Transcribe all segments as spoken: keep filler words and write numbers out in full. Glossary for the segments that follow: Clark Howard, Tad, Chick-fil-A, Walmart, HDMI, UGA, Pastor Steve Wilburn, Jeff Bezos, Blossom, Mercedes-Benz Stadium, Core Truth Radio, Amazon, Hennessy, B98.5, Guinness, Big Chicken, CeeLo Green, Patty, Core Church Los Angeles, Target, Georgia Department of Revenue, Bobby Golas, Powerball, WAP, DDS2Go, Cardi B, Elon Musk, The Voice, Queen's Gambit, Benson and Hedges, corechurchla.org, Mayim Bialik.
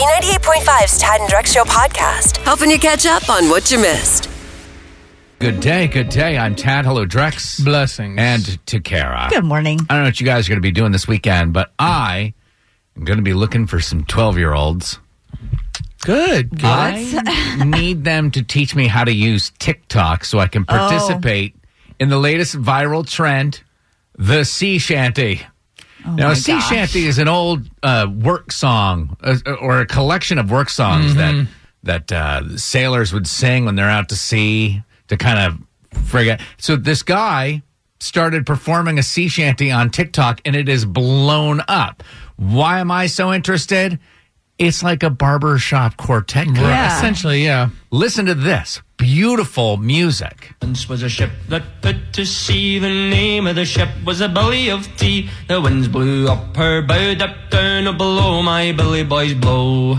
B ninety-eight point five's Tad and Drex Show podcast, helping you catch up on what you missed. Good day, good day. I'm Tad. Hello, Drex. Blessings. And to Kara. Good morning. I don't know what you guys are going to be doing this weekend, but I am going to be looking for some twelve-year-olds. Good. Good. I need them to teach me how to use TikTok so I can participate oh. in the latest viral trend, the sea shanty. Oh now, a sea gosh. shanty is an old uh, work song uh, or a collection of work songs mm-hmm. that that uh, sailors would sing when they're out to sea to kind of forget. So this guy started performing a sea shanty on TikTok, and it is blown up. Why am I so interested? It's like a barbershop quartet. Yeah. Essentially, yeah. Listen to this beautiful music. Once was a ship that put to sea. The name of the ship was a belly of tea. The winds blew up her bow, up down or below. My billy boys blow.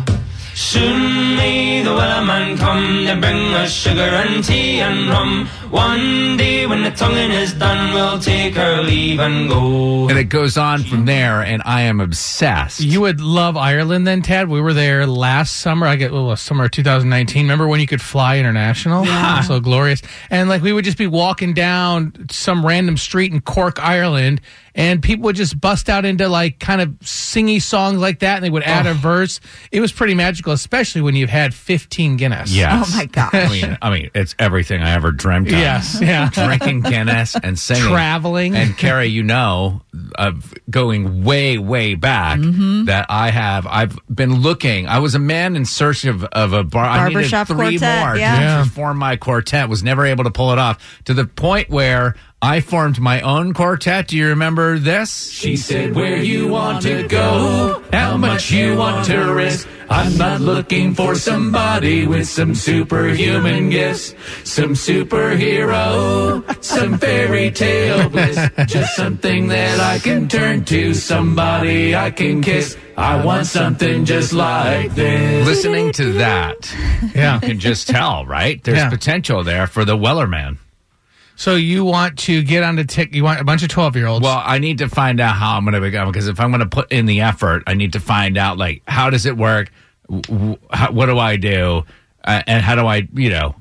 Soon may the Wellerman come to bring us sugar and tea and rum. One day when the tonguing is done, we'll take our leave and go. And it goes on from there, and I am obsessed. You would love Ireland then, Tad. We were there last summer. I get well, summer of twenty nineteen. Remember when you could fly international? Yeah. It was so glorious. And like we would just be walking down some random street in Cork, Ireland, and people would just bust out into like kind of singy songs like that, and they would add oh. a verse. It was pretty magical, especially when you've had fifteen Guinness. Yes. Oh my gosh. I mean, I mean, it's everything I ever dreamt of. Yes, yeah. Drinking Guinness and singing. Traveling. And Kara, you know, uh, going way, way back, mm-hmm. that I have, I've been looking. I was a man in search of, of a bar. Barber I needed shop three quartet, more yeah. to perform my quartet. Was never able to pull it off to the point where I formed my own quartet. Do you remember this? She said, where you want to go, how much you want to risk. I'm not looking for somebody with some superhuman gifts, some superhero, some fairy tale bliss. Just something that I can turn to, somebody I can kiss. I want something just like this. Listening to that, yeah. you can just tell, right? There's yeah. potential there for the Wellerman. So you want to get on the tick? You want a bunch of twelve-year-olds? Well, I need to find out how I'm going to become, because if I'm going to put in the effort, I need to find out, like, how does it work? W- how, what do I do? Uh, and how do I, you know?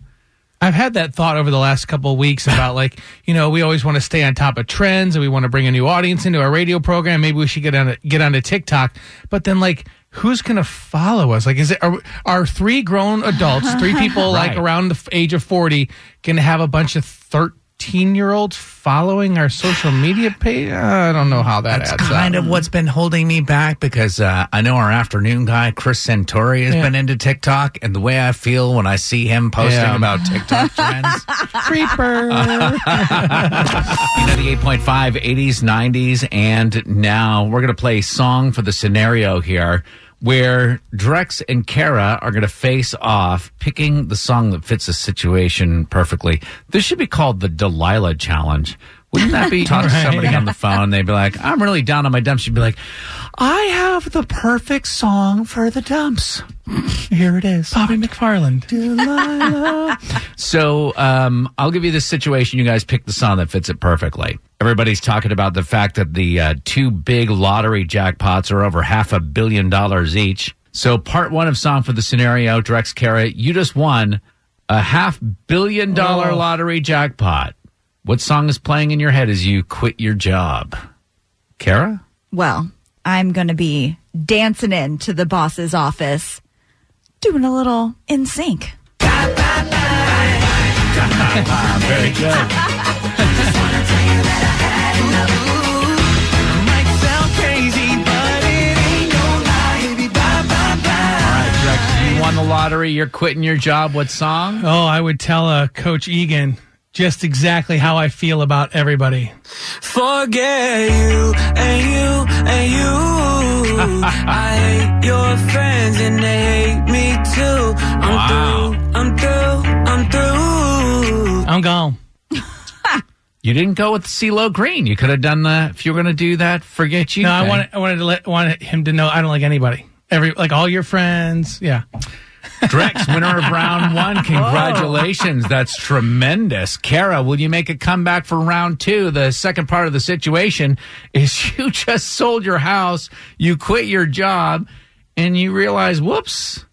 I've had that thought over the last couple of weeks about, like, you know, we always want to stay on top of trends, and we want to bring a new audience into our radio program. Maybe we should get on to, get on to TikTok. But then, like, who's going to follow us? Like, is it are, are three grown adults, three people, right. like, around the age of forty, going to have a bunch of thirteen? fifteen-year-olds following our social media page? Uh, I don't know how that That's adds up. That's kind of what's been holding me back, because uh, I know our afternoon guy, Chris Santori, has yeah. been into TikTok, and the way I feel when I see him posting yeah. about TikTok trends. Creeper. ninety-eight point five, eighties, nineties, and now we're going to play Song for the Scenario here, where Drex and Kara are going to face off, picking the song that fits the situation perfectly. This should be called the Delilah Challenge. Wouldn't that be? Talk right. to somebody on the phone, they'd be like, I'm really down on my dumps. She'd be like, I have the perfect song for the dumps. Here it is. Bobby McFarland. Delilah. So um, I'll give you this situation. You guys pick the song that fits it perfectly. Everybody's talking about the fact that the uh, two big lottery jackpots are over half a billion dollars each. So part one of Song for the Scenario, Drex, Kara, you just won a half billion dollar oh. lottery jackpot. What song is playing in your head as you quit your job? Kara? Well, I'm going to be dancing into the boss's office, doing a little N Sync. Bye, bye, bye. Bye, bye. Very good. Won the lottery, you're quitting your job. What song? Oh, I would tell uh, Coach Egan just exactly how I feel about everybody. Forget you and you and you. I hate your friends and they hate me too. I'm wow. through, I'm through, I'm through. I'm gone. You didn't go with CeeLo Green. You could have done that if you were going to do that. Forget you. No, thing. I wanted, I wanted to let, wanted him to know I don't like anybody. Every like all your friends, yeah. Drex, winner of round one, congratulations! Whoa. That's tremendous. Kara, will you make a comeback for round two? The second part of the situation is you just sold your house, you quit your job, and you realize, whoops,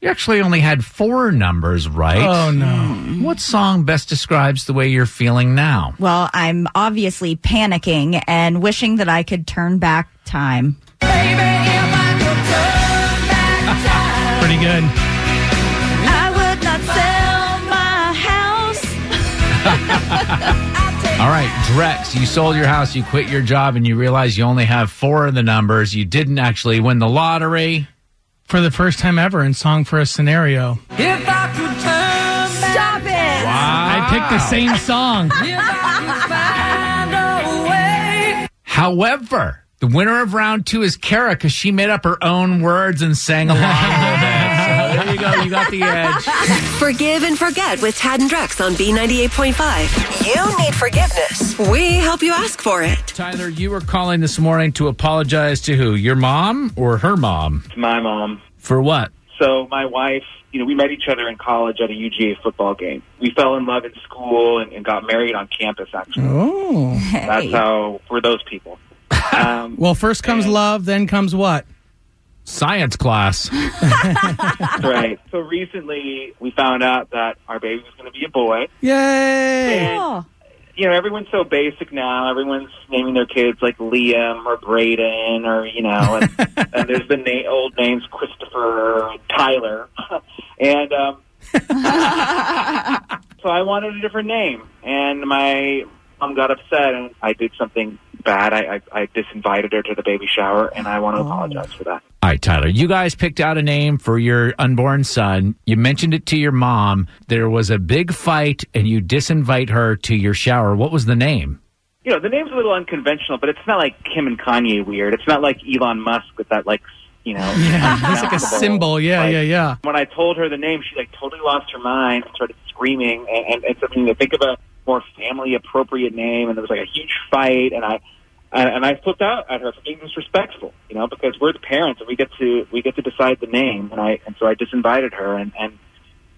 you actually only had four numbers right. Oh, no. What song best describes the way you're feeling now? Well, I'm obviously panicking and wishing that I could turn back time. Baby, if I could turn back time. Pretty good. I would not sell my house. All right, Drex, you sold your house, you quit your job, and you realize you only have four of the numbers. You didn't actually win the lottery. For the first time ever in Song for a Scenario. If I could turn Stop back it! Wow. I picked the same song. If I could find a way. However, the winner of round two is Kara because she made up her own words and sang along hey. with it. So there you go. You got the edge. Forgive and forget with Tad and Drex on B ninety-eight point five. You need forgiveness. We help you ask for it. Tyler, you were calling this morning to apologize to who? Your mom or her mom? My mom. For what? So my wife, you know, we met each other in college at a U G A football game. We fell in love in school and, and got married on campus, actually. Oh. Hey. That's how we're those people. Um, well, first comes and- love, then comes what? Science class. Right. So recently we found out that our baby was going to be a boy. Yay! And, oh. You know, everyone's so basic now. Everyone's naming their kids like Liam or Braden or, you know, and, and there's the na- old names Christopher and Tyler. and um, so I wanted a different name. And my mom got upset and I did something bad. I, I, I disinvited her to the baby shower and I want to oh. apologize for that. All right, Tyler, you guys picked out a name for your unborn son. You mentioned it to your mom. There was a big fight, and you disinvite her to your shower. What was the name? You know, the name's a little unconventional, but it's not like Kim and Kanye weird. It's not like Elon Musk with that, like, you know. Yeah, it's like a symbol. Yeah, like, yeah, yeah. When I told her the name, she, like, totally lost her mind and started screaming. And, and, and something to think of a more family-appropriate name, and there was, like, a huge fight, and I... And I flipped out at her for being disrespectful, you know, because we're the parents and we get to we get to decide the name. And I and so I disinvited her, and, and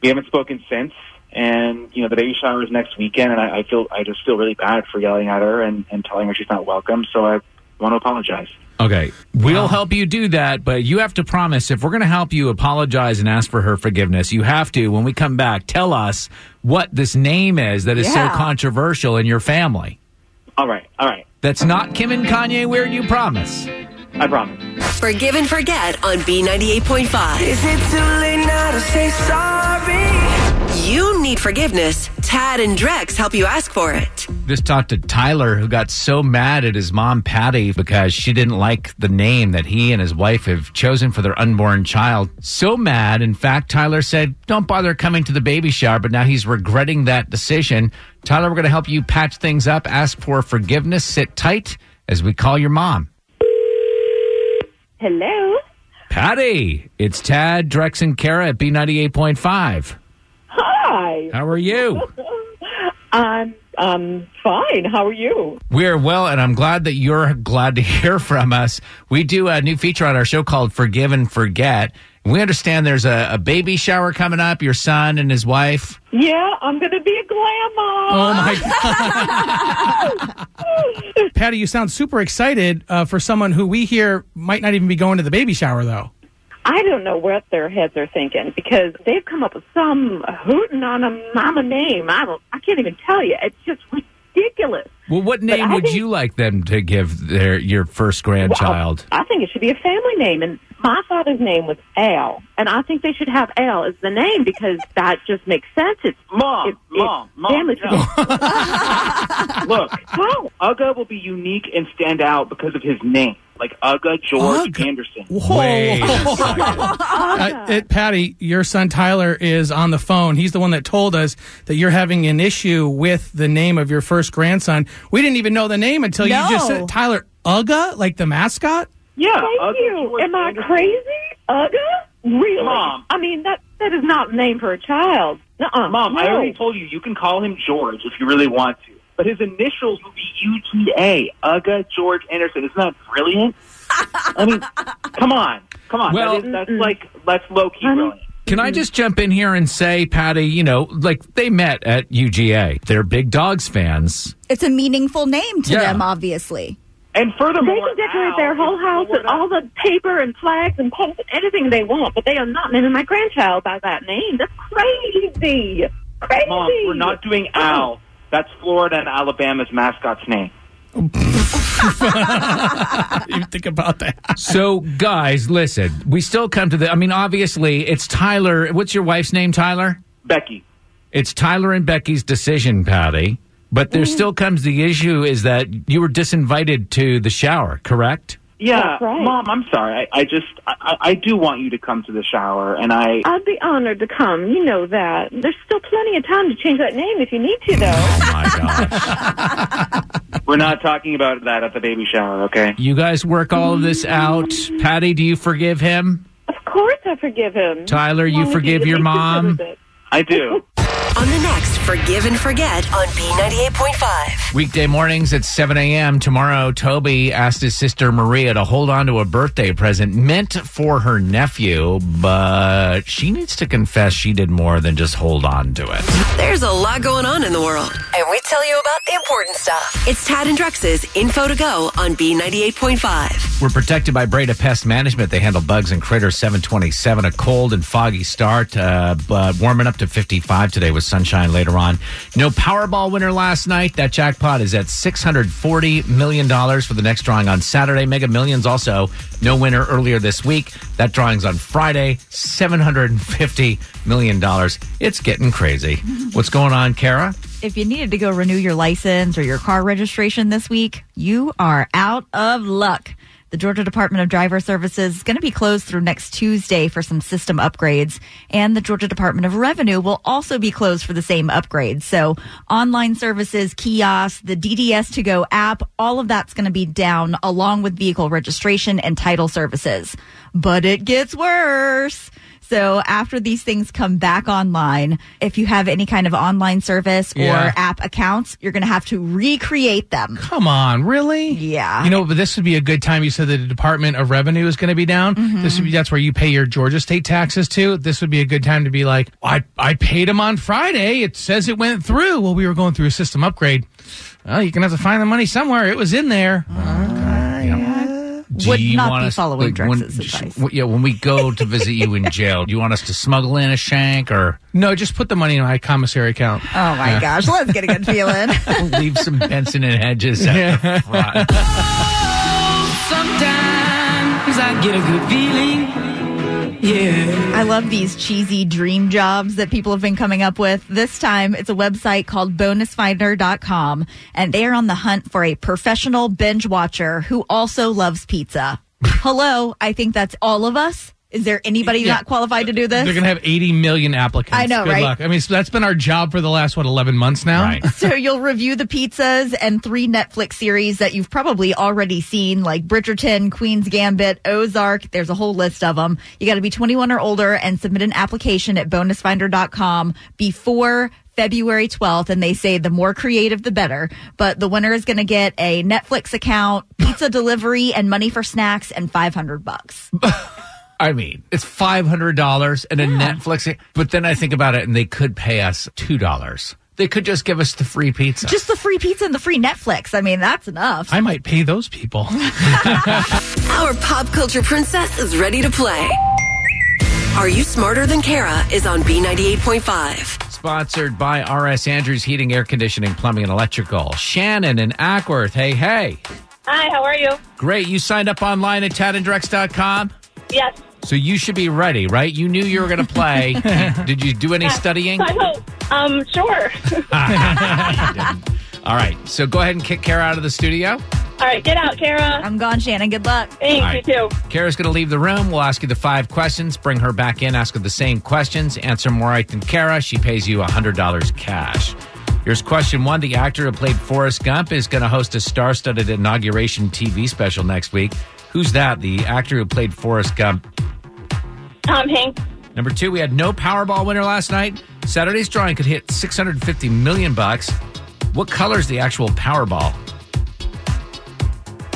we haven't spoken since. And you know, the baby shower is next weekend, and I, I feel I just feel really bad for yelling at her and, and telling her she's not welcome. So I want to apologize. Okay, we'll um, help you do that, but you have to promise if we're going to help you apologize and ask for her forgiveness, you have to, when we come back, tell us what this name is that is yeah. so controversial in your family. All right, all right. That's not Kim and Kanye weird, you promise. I promise. Forgive and forget on B ninety-eight point five. Is it too late now to say sorry? You need forgiveness. Tad and Drex help you ask for it. Just talked to Tyler, who got so mad at his mom, Patty, because she didn't like the name that he and his wife have chosen for their unborn child. So mad, in fact, Tyler said, don't bother coming to the baby shower, but now he's regretting that decision. Tyler, we're going to help you patch things up, ask for forgiveness, sit tight as we call your mom. Hello? Patty, it's Tad, Drex, and Kara at B ninety-eight point five. Hi. How are you? I'm um, fine. How are you? We're well, and I'm glad that you're glad to hear from us. We do a new feature on our show called Forgive and Forget. We understand there's a, a baby shower coming up, your son and his wife. Yeah, I'm going to be a grandma. Oh, my God. Patty, you sound super excited uh, for someone who we hear might not even be going to the baby shower, though. I don't know what their heads are thinking because they've come up with some hootin' on a mama name. I don't. I can't even tell you. It's just ridiculous. Well, what name would think, you like them to give their your first grandchild? Well, I think it should be a family name. And my father's name was Al, and I think they should have Al as the name because that just makes sense. It's mom, it, mom, it's mom. No. Look, oh. Uga will be unique and stand out because of his name. Like Uga George Uga. Anderson. Whoa. Wait a second. uh, it, Patty, your son Tyler is on the phone. He's the one that told us that you're having an issue with the name of your first grandson. We didn't even know the name until no. you just said Tyler Uga, like the mascot? Yeah. Thank Uga you. George Am I Anderson. Crazy? Uga? Really? Mom. I mean, that that is not a name for a child. Nuh-uh. Mom, no. I already told you, you can call him George if you really want to. But his initials would be U G A, Uga George Anderson. Isn't that brilliant? I mean, come on. Come on. Well, that is, that's like, that's low-key brilliant. Can I just jump in here and say, Patty, you know, like they met at U G A. They're big Dogs fans. It's a meaningful name to yeah. them, obviously. And furthermore, they can decorate Al their whole house with all the paper and flags and pumps and anything they want, but they are not naming my grandchild by that name. That's crazy. Crazy. Mom, we're not doing Al. That's Florida and Alabama's mascot's name. You think about that. So, guys, listen, we still come to the, I mean, obviously, it's Tyler. What's your wife's name, Tyler? Becky. It's Tyler and Becky's decision, Patty. But there still comes the issue is that you were disinvited to the shower, correct? Yeah, right. Mom, I'm sorry. I, I just, I, I do want you to come to the shower, and I... I'd be honored to come. You know that. There's still plenty of time to change that name if you need to, though. Oh, my gosh. We're not talking about that at the baby shower, okay? You guys work all of this out. Patty, do you forgive him? Of course I forgive him. Tyler, you forgive your mom? I do. On the next Forgive and Forget on B ninety-eight point five. Weekday mornings at seven a.m. Tomorrow, Toby asked his sister Maria to hold on to a birthday present meant for her nephew, but she needs to confess she did more than just hold on to it. There's a lot going on in the world, and we tell you about the important stuff. It's Tad and Drex's Info to Go on B ninety-eight point five. We're protected by Breda Pest Management. They handle bugs and critters. seven twenty-seven, a cold and foggy start, uh, but warming up to fifty-five today with sunshine later on. No Powerball winner last night. That jackpot is at six hundred forty million dollars for the next drawing on Saturday. Mega Millions also no winner earlier this week. That drawing's on Friday. seven hundred fifty million dollars. It's getting crazy. What's going on, Kara? If you needed to go renew your license or your car registration this week, you are out of luck. The Georgia Department of Driver Services is going to be closed through next Tuesday for some system upgrades. And the Georgia Department of Revenue will also be closed for the same upgrades. So online services, kiosks, the D D S to go app, all of that's going to be down along with vehicle registration and title services. But it gets worse. So after these things come back online, if you have any kind of online service or yeah. app accounts, you're going to have to recreate them. Come on, really? Yeah. You know, but this would be a good time. You said that the Department of Revenue is going to be down. Mm-hmm. This would be, that's where you pay your Georgia state taxes to. This would be a good time to be like, I, I paid them on Friday. It says it went through. Well, we were going through a system upgrade. Well, you're going to have to find the money somewhere. It was in there. Uh-huh. Do would you not want be us, following like, Drex's when, advice. Sh- yeah, when we go to visit you in jail, do you want us to smuggle in a shank or? No, just put the money in my commissary account. Oh, my yeah. gosh. Let's get a good feeling. We'll leave some Benson and Hedges at yeah. the front. Oh, sometimes I get a good feeling. Yeah. I love these cheesy dream jobs that people have been coming up with. This time, it's a website called Bonus Finder dot com, and they are on the hunt for a professional binge watcher who also loves pizza. Hello, I think that's all of us. Is there anybody yeah. not qualified to do this? They're going to have eighty million applicants. I know, Good right? luck. I mean, so that's been our job for the last, what, eleven months now? Right. So you'll review the pizzas and three Netflix series that you've probably already seen, like Bridgerton, Queen's Gambit, Ozark. There's a whole list of them. You got to be twenty-one or older and submit an application at bonus finder dot com before February twelfth, and they say the more creative, the better. But the winner is going to get a Netflix account, pizza delivery, and money for snacks, and five hundred bucks. I mean, it's five hundred dollars and a yeah. Netflix. But then I think about it, and they could pay us two dollars. They could just give us the free pizza. Just the free pizza and the free Netflix. I mean, that's enough. I might pay those people. Our pop culture princess is ready to play. Are You Smarter Than Kara is on B ninety-eight point five. Sponsored by R S Andrews Heating, Air Conditioning, Plumbing, and Electrical. Shannon in Acworth. Hey, hey. Hi, how are you? Great. You signed up online at tad and drex dot com? Yes. So you should be ready, right? You knew you were going to play. Did you do any yeah, studying? I hope. Um, sure. All right. So go ahead and kick Kara out of the studio. All right. Get out, Kara. I'm gone, Shannon. Good luck. Thanks, right. You too. Kara's going to leave the room. We'll ask you the five questions. Bring her back in. Ask her the same questions. Answer more right than Kara. She pays you one hundred dollars cash. Here's question one. The actor who played Forrest Gump is going to host a star-studded inauguration T V special next week. Who's that? The actor who played Forrest Gump. Tom Hanks. Number two, we had no Powerball winner last night. Saturday's drawing could hit six hundred fifty million bucks. What color's the actual Powerball?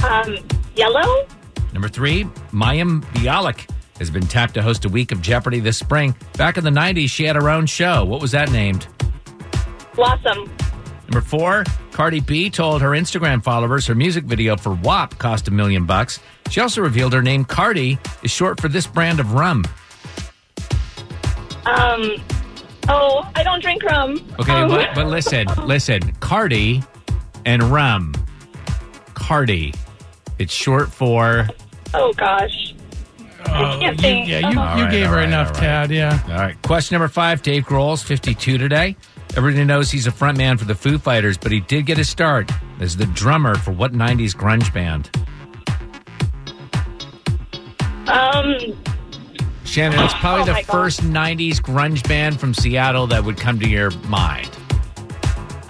Um, yellow. Number three, Mayim Bialik has been tapped to host a week of Jeopardy this spring. Back in the nineties, she had her own show. What was that named? Blossom. Number four, Cardi B told her Instagram followers her music video for W A P cost a million bucks. She also revealed her name, Cardi, is short for this brand of rum. Um, oh, I don't drink rum. Okay, um. but, but listen, listen. Cardi and rum. Cardi. It's short for... Oh, gosh. I can't think. Yeah, you, you, you gave her enough, Tad, yeah. All right. Question number five, Dave Grohl's fifty-two today. Everybody knows he's a frontman for the Foo Fighters, but he did get his start as the drummer for what nineties grunge band? Um, Shannon, it's probably oh the first God. nineties grunge band from Seattle that would come to your mind.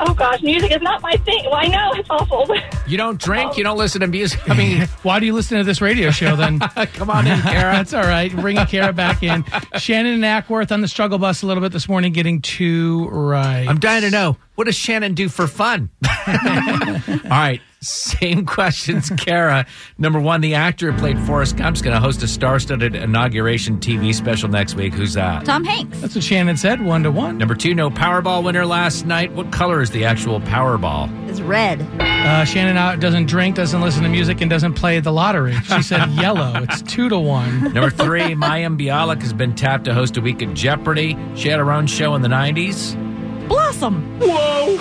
Oh, gosh, music is not my thing. Well, I know, it's awful. You don't drink, oh. you don't listen to music. I mean, why do you listen to this radio show then? Come on in, Kara. That's all right. Bring Kara back in. Shannon and Acworth on the struggle bus a little bit this morning, getting two right. I'm dying to know, what does Shannon do for fun? All right, same questions, Kara. Number one, the actor who played Forrest Gump's going to host a star-studded inauguration T V special next week. Who's that? Tom Hanks. That's what Shannon said, one to one. Number two, no Powerball winner last night. What color is the actual Powerball? It's red. Uh, Shannon doesn't drink, doesn't listen to music, and doesn't play the lottery. She said yellow. It's two to one. Number three, Mayim Bialik has been tapped to host a week of Jeopardy. She had her own show in the nineties. Blossom. Whoa.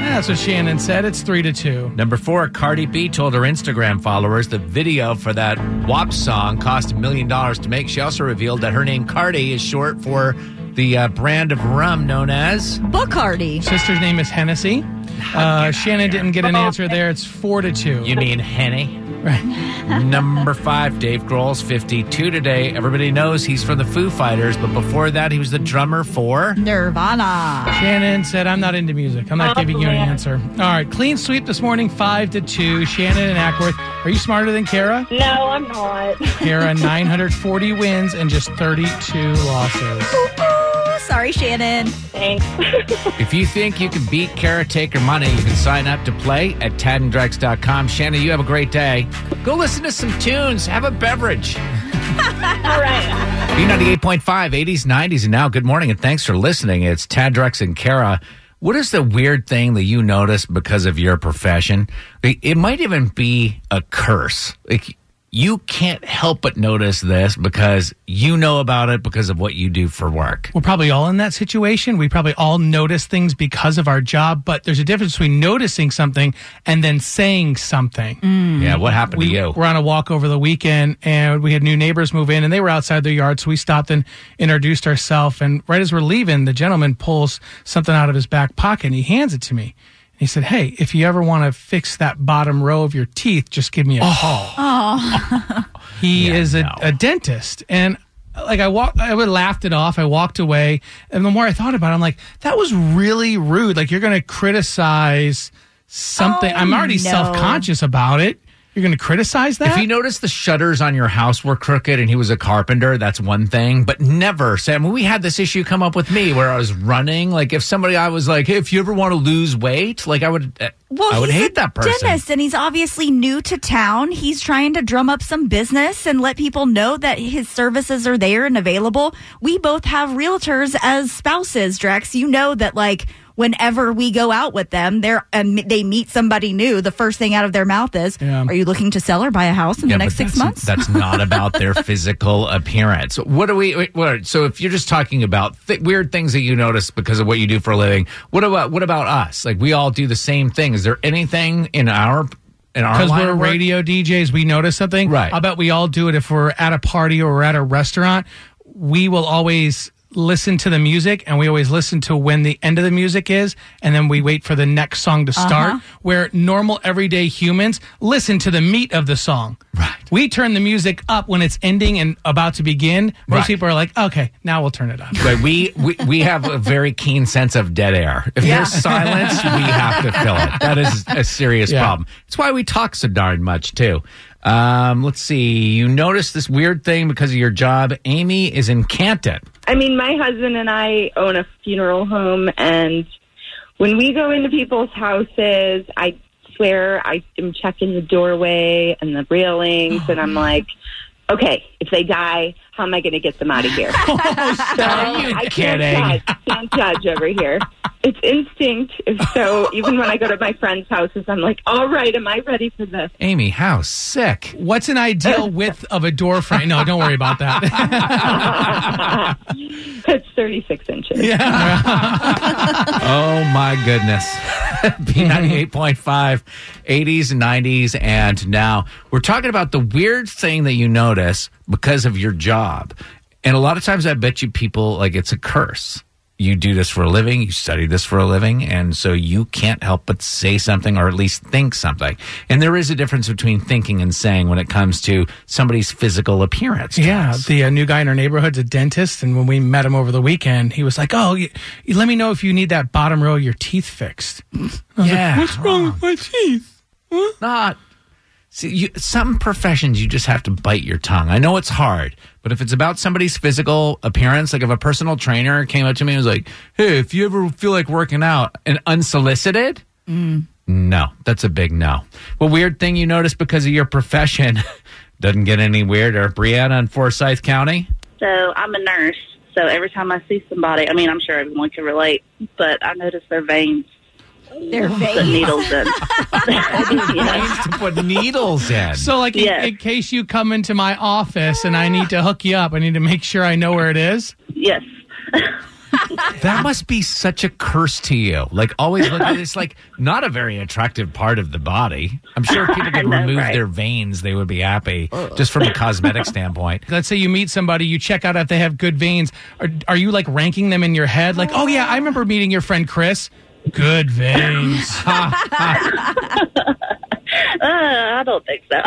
That's what Shannon said. It's three to two. Number four, Cardi B told her Instagram followers the video for that W A P song cost a million dollars to make. She also revealed that her name Cardi is short for the uh, brand of rum known as... Bacardi. Sister's name is Hennessy. Uh, Shannon didn't get an answer there. It's four to two. You mean Henny? Right. Number five, Dave Grohl's fifty-two today. Everybody knows he's from the Foo Fighters, but before that, he was the drummer for... Nirvana. Shannon said, I'm not into music. I'm not oh, giving you an answer. All right, clean sweep this morning, five to two. Shannon and Acworth, are you smarter than Kara? No, I'm not. Kara, nine hundred forty wins and just thirty-two losses. Ooh, ooh, sorry, Shannon. Thanks. If you think you can beat Kara, take her money, you can sign up to play at tad and drex dot com. Shannon, you have a great day. Go listen to some tunes. Have a beverage. All right. B ninety-eight point five, eighties, nineties, and now. Good morning, and thanks for listening. It's Tad, Drex, and Kara. What is the weird thing that you notice because of your profession? It might even be a curse. Like, you can't help but notice this because you know about it because of what you do for work. We're probably all in that situation. We probably all notice things because of our job, but there's a difference between noticing something and then saying something. Mm. Yeah, what happened we, to you? We're on a walk over the weekend, and we had new neighbors move in, and they were outside their yard, so we stopped and introduced ourselves. And right as we're leaving, the gentleman pulls something out of his back pocket, and he hands it to me. He said, hey, if you ever want to fix that bottom row of your teeth, just give me a call. Oh. He yeah, is a, no. a dentist. And like I walk, I would laughed it off. I walked away. And the more I thought about it, I'm like, that was really rude. Like, you're going to criticize something. Oh, I'm already no. self-conscious about it. You're going to criticize that? If you noticed the shutters on your house were crooked and he was a carpenter, that's one thing. But never, Sam, we had this issue come up with me where I was running. Like, if somebody, I was like, hey, if you ever want to lose weight, like, I would... Uh- Well, I would he's hate a that person. dentist, and he's obviously new to town. He's trying to drum up some business and let people know that his services are there and available. We both have realtors as spouses, Drex. You know that, like, whenever we go out with them, they're and they meet somebody new, the first thing out of their mouth is, yeah. are you looking to sell or buy a house in yeah, the next six months? That's not about their physical appearance. What do we? What, so if you're just talking about th- weird things that you notice because of what you do for a living, what about what about us? Like, we all do the same thing. Is there anything in our in our because we're radio D Js, we notice something. Right. I bet we all do it. If we're at a party or we're at a restaurant, we will always listen to the music, and we always listen to when the end of the music is, and then we wait for the next song to start, uh-huh. where normal everyday humans listen to the meat of the song. Right. We turn the music up when it's ending and about to begin. Most right. people are like, okay, now we'll turn it up. Right. We, we we have a very keen sense of dead air. If yeah. there's silence, we have to fill it. That is a serious yeah. problem. It's why we talk so darn much, too. Um, let's see. You notice this weird thing because of your job. Amy is in Canton. I mean, my husband and I own a funeral home, and when we go into people's houses, I swear I am checking the doorway and the railings, oh, and I'm like, okay, if they die, how am I going to get them out of here? Oh, so, I can't judge, can't judge over here. It's instinct. So even when I go to my friends' houses, I'm like, all right, am I ready for this? Amy, how sick. What's an ideal width of a door frame? No, don't worry about that. It's thirty-six inches. Yeah. Oh, my goodness. B ninety-eight point five, eighties, nineties, and now. We're talking about the weird thing that you notice because of your job. And a lot of times I bet you people, like, it's a curse. You do this for a living, you study this for a living, and so you can't help but say something or at least think something. And there is a difference between thinking and saying when it comes to somebody's physical appearance. Yeah, types. the uh, new guy in our neighborhood's a dentist, and when we met him over the weekend, he was like, oh, you, you let me know if you need that bottom row of your teeth fixed. I was yeah. like, what's wrong with my teeth? Huh? Not. See, you, some professions you just have to bite your tongue. I know it's hard, but if it's about somebody's physical appearance, like if a personal trainer came up to me and was like, hey, if you ever feel like working out and unsolicited, mm. no, that's a big no. What weird thing you notice because of your profession doesn't get any weirder. Brianna in Forsyth County. So I'm a nurse, so every time I see somebody, I mean, I'm sure everyone can relate, but I notice their veins. Their veins. Put needles in. Yes. To put needles in. So, like, yes. in, in case you come into my office and I need to hook you up, I need to make sure I know where it is? Yes. That must be such a curse to you. Like, always look at this, like, not a very attractive part of the body. I'm sure if people could know, remove right? their veins, they would be happy, Ugh. just from a cosmetic standpoint. Let's say you meet somebody, you check out if they have good veins. Are, are you, like, ranking them in your head? Like, oh, yeah, I remember meeting your friend Chris. Good veins. uh, I don't think so.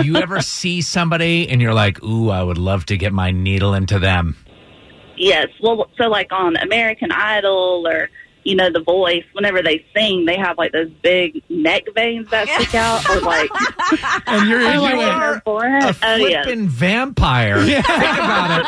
Do you ever see somebody and you're like, ooh, I would love to get my needle into them? Yes. Well, so like on American Idol or, you know, The Voice, whenever they sing, they have like those big neck veins that stick out. Or like, and you're in like, your forehead. A flippin' oh, yes. vampire. Yeah. Think about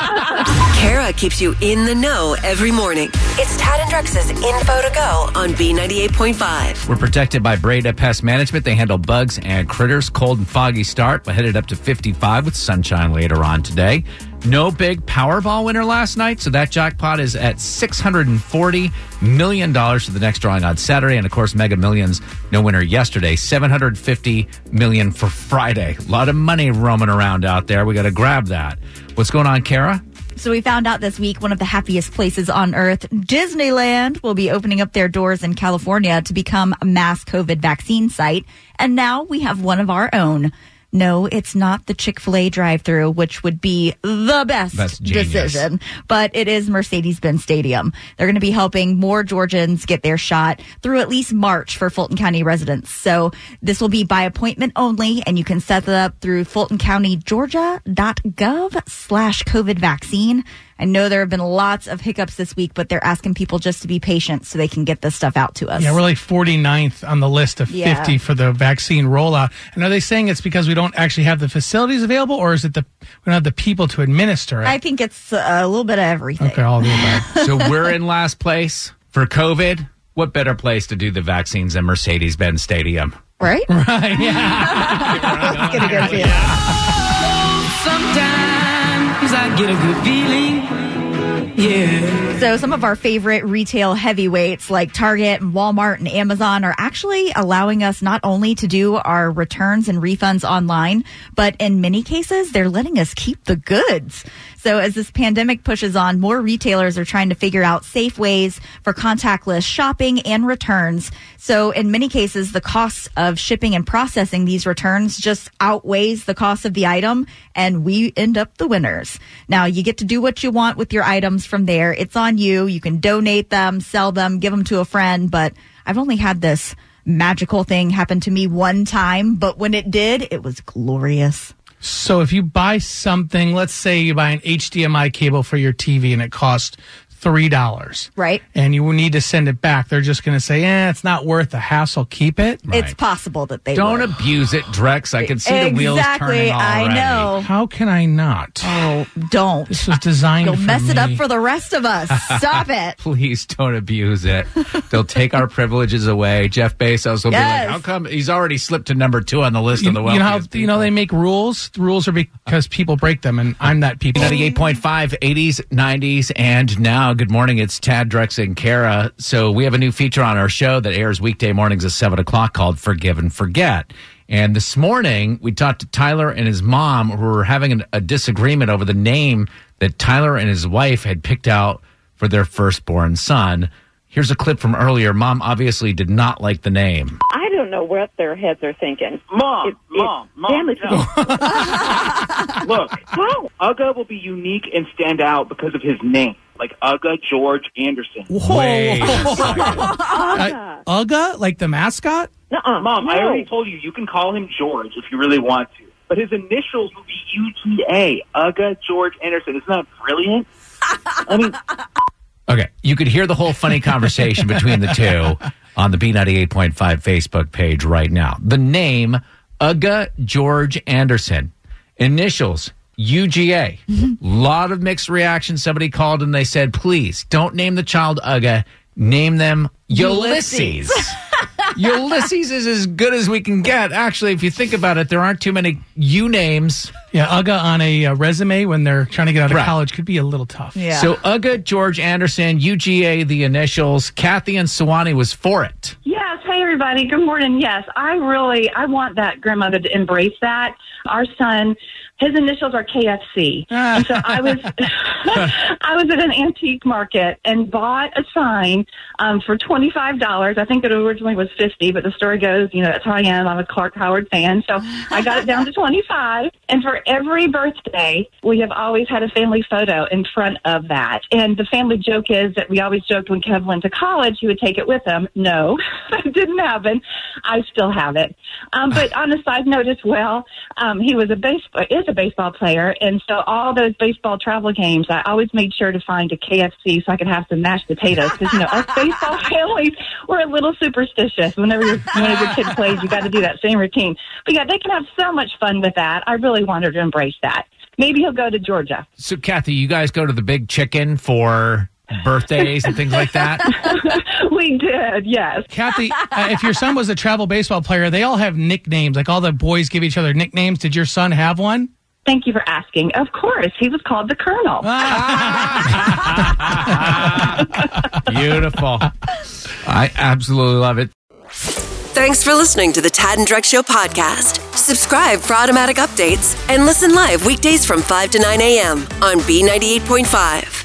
it. Kara keeps you in the know every morning. It's Tad and Drex's Info to Go on B ninety-eight point five. We're protected by Breda Pest Management. They handle bugs and critters. Cold and foggy start. We're headed up to fifty-five with sunshine later on today. No big Powerball winner last night, so that jackpot is at six hundred forty million dollars for the next drawing on Saturday. And, of course, Mega Millions, no winner yesterday, seven hundred fifty million dollars for Friday. A lot of money roaming around out there. We got to grab that. What's going on, Kara? So we found out this week one of the happiest places on earth, Disneyland, will be opening up their doors in California to become a mass COVID vaccine site. And now we have one of our own. No, it's not the Chick-fil-A drive-thru, which would be the best That's decision, but it is Mercedes-Benz Stadium. They're going to be helping more Georgians get their shot through at least March for Fulton County residents. So this will be by appointment only, and you can set that up through fulton county georgia dot gov slash covid vaccine. I know there have been lots of hiccups this week, but they're asking people just to be patient so they can get this stuff out to us. Yeah, we're like forty-ninth on the list of yeah. fifty for the vaccine rollout. And are they saying it's because we don't actually have the facilities available, or is it the we don't have the people to administer it? I think it's a little bit of everything. Okay, all of the above. So we're in last place for COVID. What better place to do the vaccines than Mercedes-Benz Stadium? Right? Right, yeah. It's going to go for you. Oh, sometimes. I get a good feeling, yeah. So some of our favorite retail heavyweights like Target and Walmart and Amazon are actually allowing us not only to do our returns and refunds online, but in many cases, they're letting us keep the goods. So as this pandemic pushes on, more retailers are trying to figure out safe ways for contactless shopping and returns. So in many cases, the cost of shipping and processing these returns just outweighs the cost of the item, and we end up the winners. Now, you get to do what you want with your items from there. It's on you. You can donate them, sell them, give them to a friend. But I've only had this magical thing happen to me one time, but when it did, it was glorious. So if you buy something, let's say you buy an H D M I cable for your T V and it costs three dollars. Right. And you need to send it back. They're just going to say, eh, it's not worth the hassle. Keep it. Right. It's possible that they Don't will. abuse it, Drex. I can see exactly. the wheels turning already. I know. How can I not? Oh, don't. This was designed You'll for mess me. it up for the rest of us. Stop it. Please don't abuse it. They'll take our privileges away. Jeff Bezos will yes. be like, how come he's already slipped to number two on the list you, of the wealthiest you know how, people? You know, they make rules. The rules are because people break them, and I'm that people. ninety-eight point five, eighties, nineties, and now. Good morning. It's Tad, Drex, and Kara. So we have a new feature on our show that airs weekday mornings at seven o'clock called Forgive and Forget. And this morning, we talked to Tyler and his mom, who were having an, a disagreement over the name that Tyler and his wife had picked out for their firstborn son. Here's a clip from earlier. Mom obviously did not like the name. I don't know what their heads are thinking. Mom, it, mom, it, mom. Family no. Look, oh. U G A will be unique and stand out because of his name. Like U G A George Anderson. Whoa. Wait a second. U G A. Uh, U G A? Like the mascot? Nuh-uh. Mom, no. I already told you, you can call him George if you really want to. But his initials will be U G A. U G A George Anderson. Isn't that brilliant? I mean... Okay, you could hear the whole funny conversation between the two on the B ninety-eight point five Facebook page right now. The name, U G A George Anderson. Initials, U G A. Mm-hmm. Lot of mixed reactions. Somebody called and they said, please, don't name the child U G A. Name them Ulysses. Ulysses is as good as we can get. Actually, if you think about it, there aren't too many U names. Yeah, U G A on a uh, resume when they're trying to get out of right. college could be a little tough. Yeah. So U G A, George Anderson, U G A, the initials. Kathy and Sewanee was for it. Yes. Hey, everybody. Good morning. Yes, I really, I want that grandmother to embrace that. Our son, his initials are K F C. Ah. So I was, I was at an antique market and bought a sign um, for twenty-five dollars. I think it originally was fifty, but the story goes, you know, that's how I am. I'm a Clark Howard fan. So I got it down to twenty-five. And for every birthday, we have always had a family photo in front of that. And the family joke is that we always joked when Kev went to college, he would take it with him. No, that didn't happen. I still have it. Um, but on a side note as well, um, he was a baseball, is a baseball player. And so all those baseball travel games, I always made sure to find a K F C so I could have some mashed potatoes. Because, you know, us baseball families, we're a little superstitious. Whenever your, whenever your kid plays, you got to do that same routine. But yeah, they can have so much fun with that. I really want her to embrace that. Maybe he'll go to Georgia. So, Kathy, you guys go to the Big Chicken for birthdays and things like that? We did, yes. Kathy, uh, if your son was a travel baseball player, they all have nicknames. Like all the boys give each other nicknames. Did your son have one? Thank you for asking. Of course. He was called the Colonel. Beautiful. I absolutely love it. Thanks for listening to the Tad and Drex Show podcast. Subscribe for automatic updates and listen live weekdays from five to nine a.m. on B ninety-eight point five.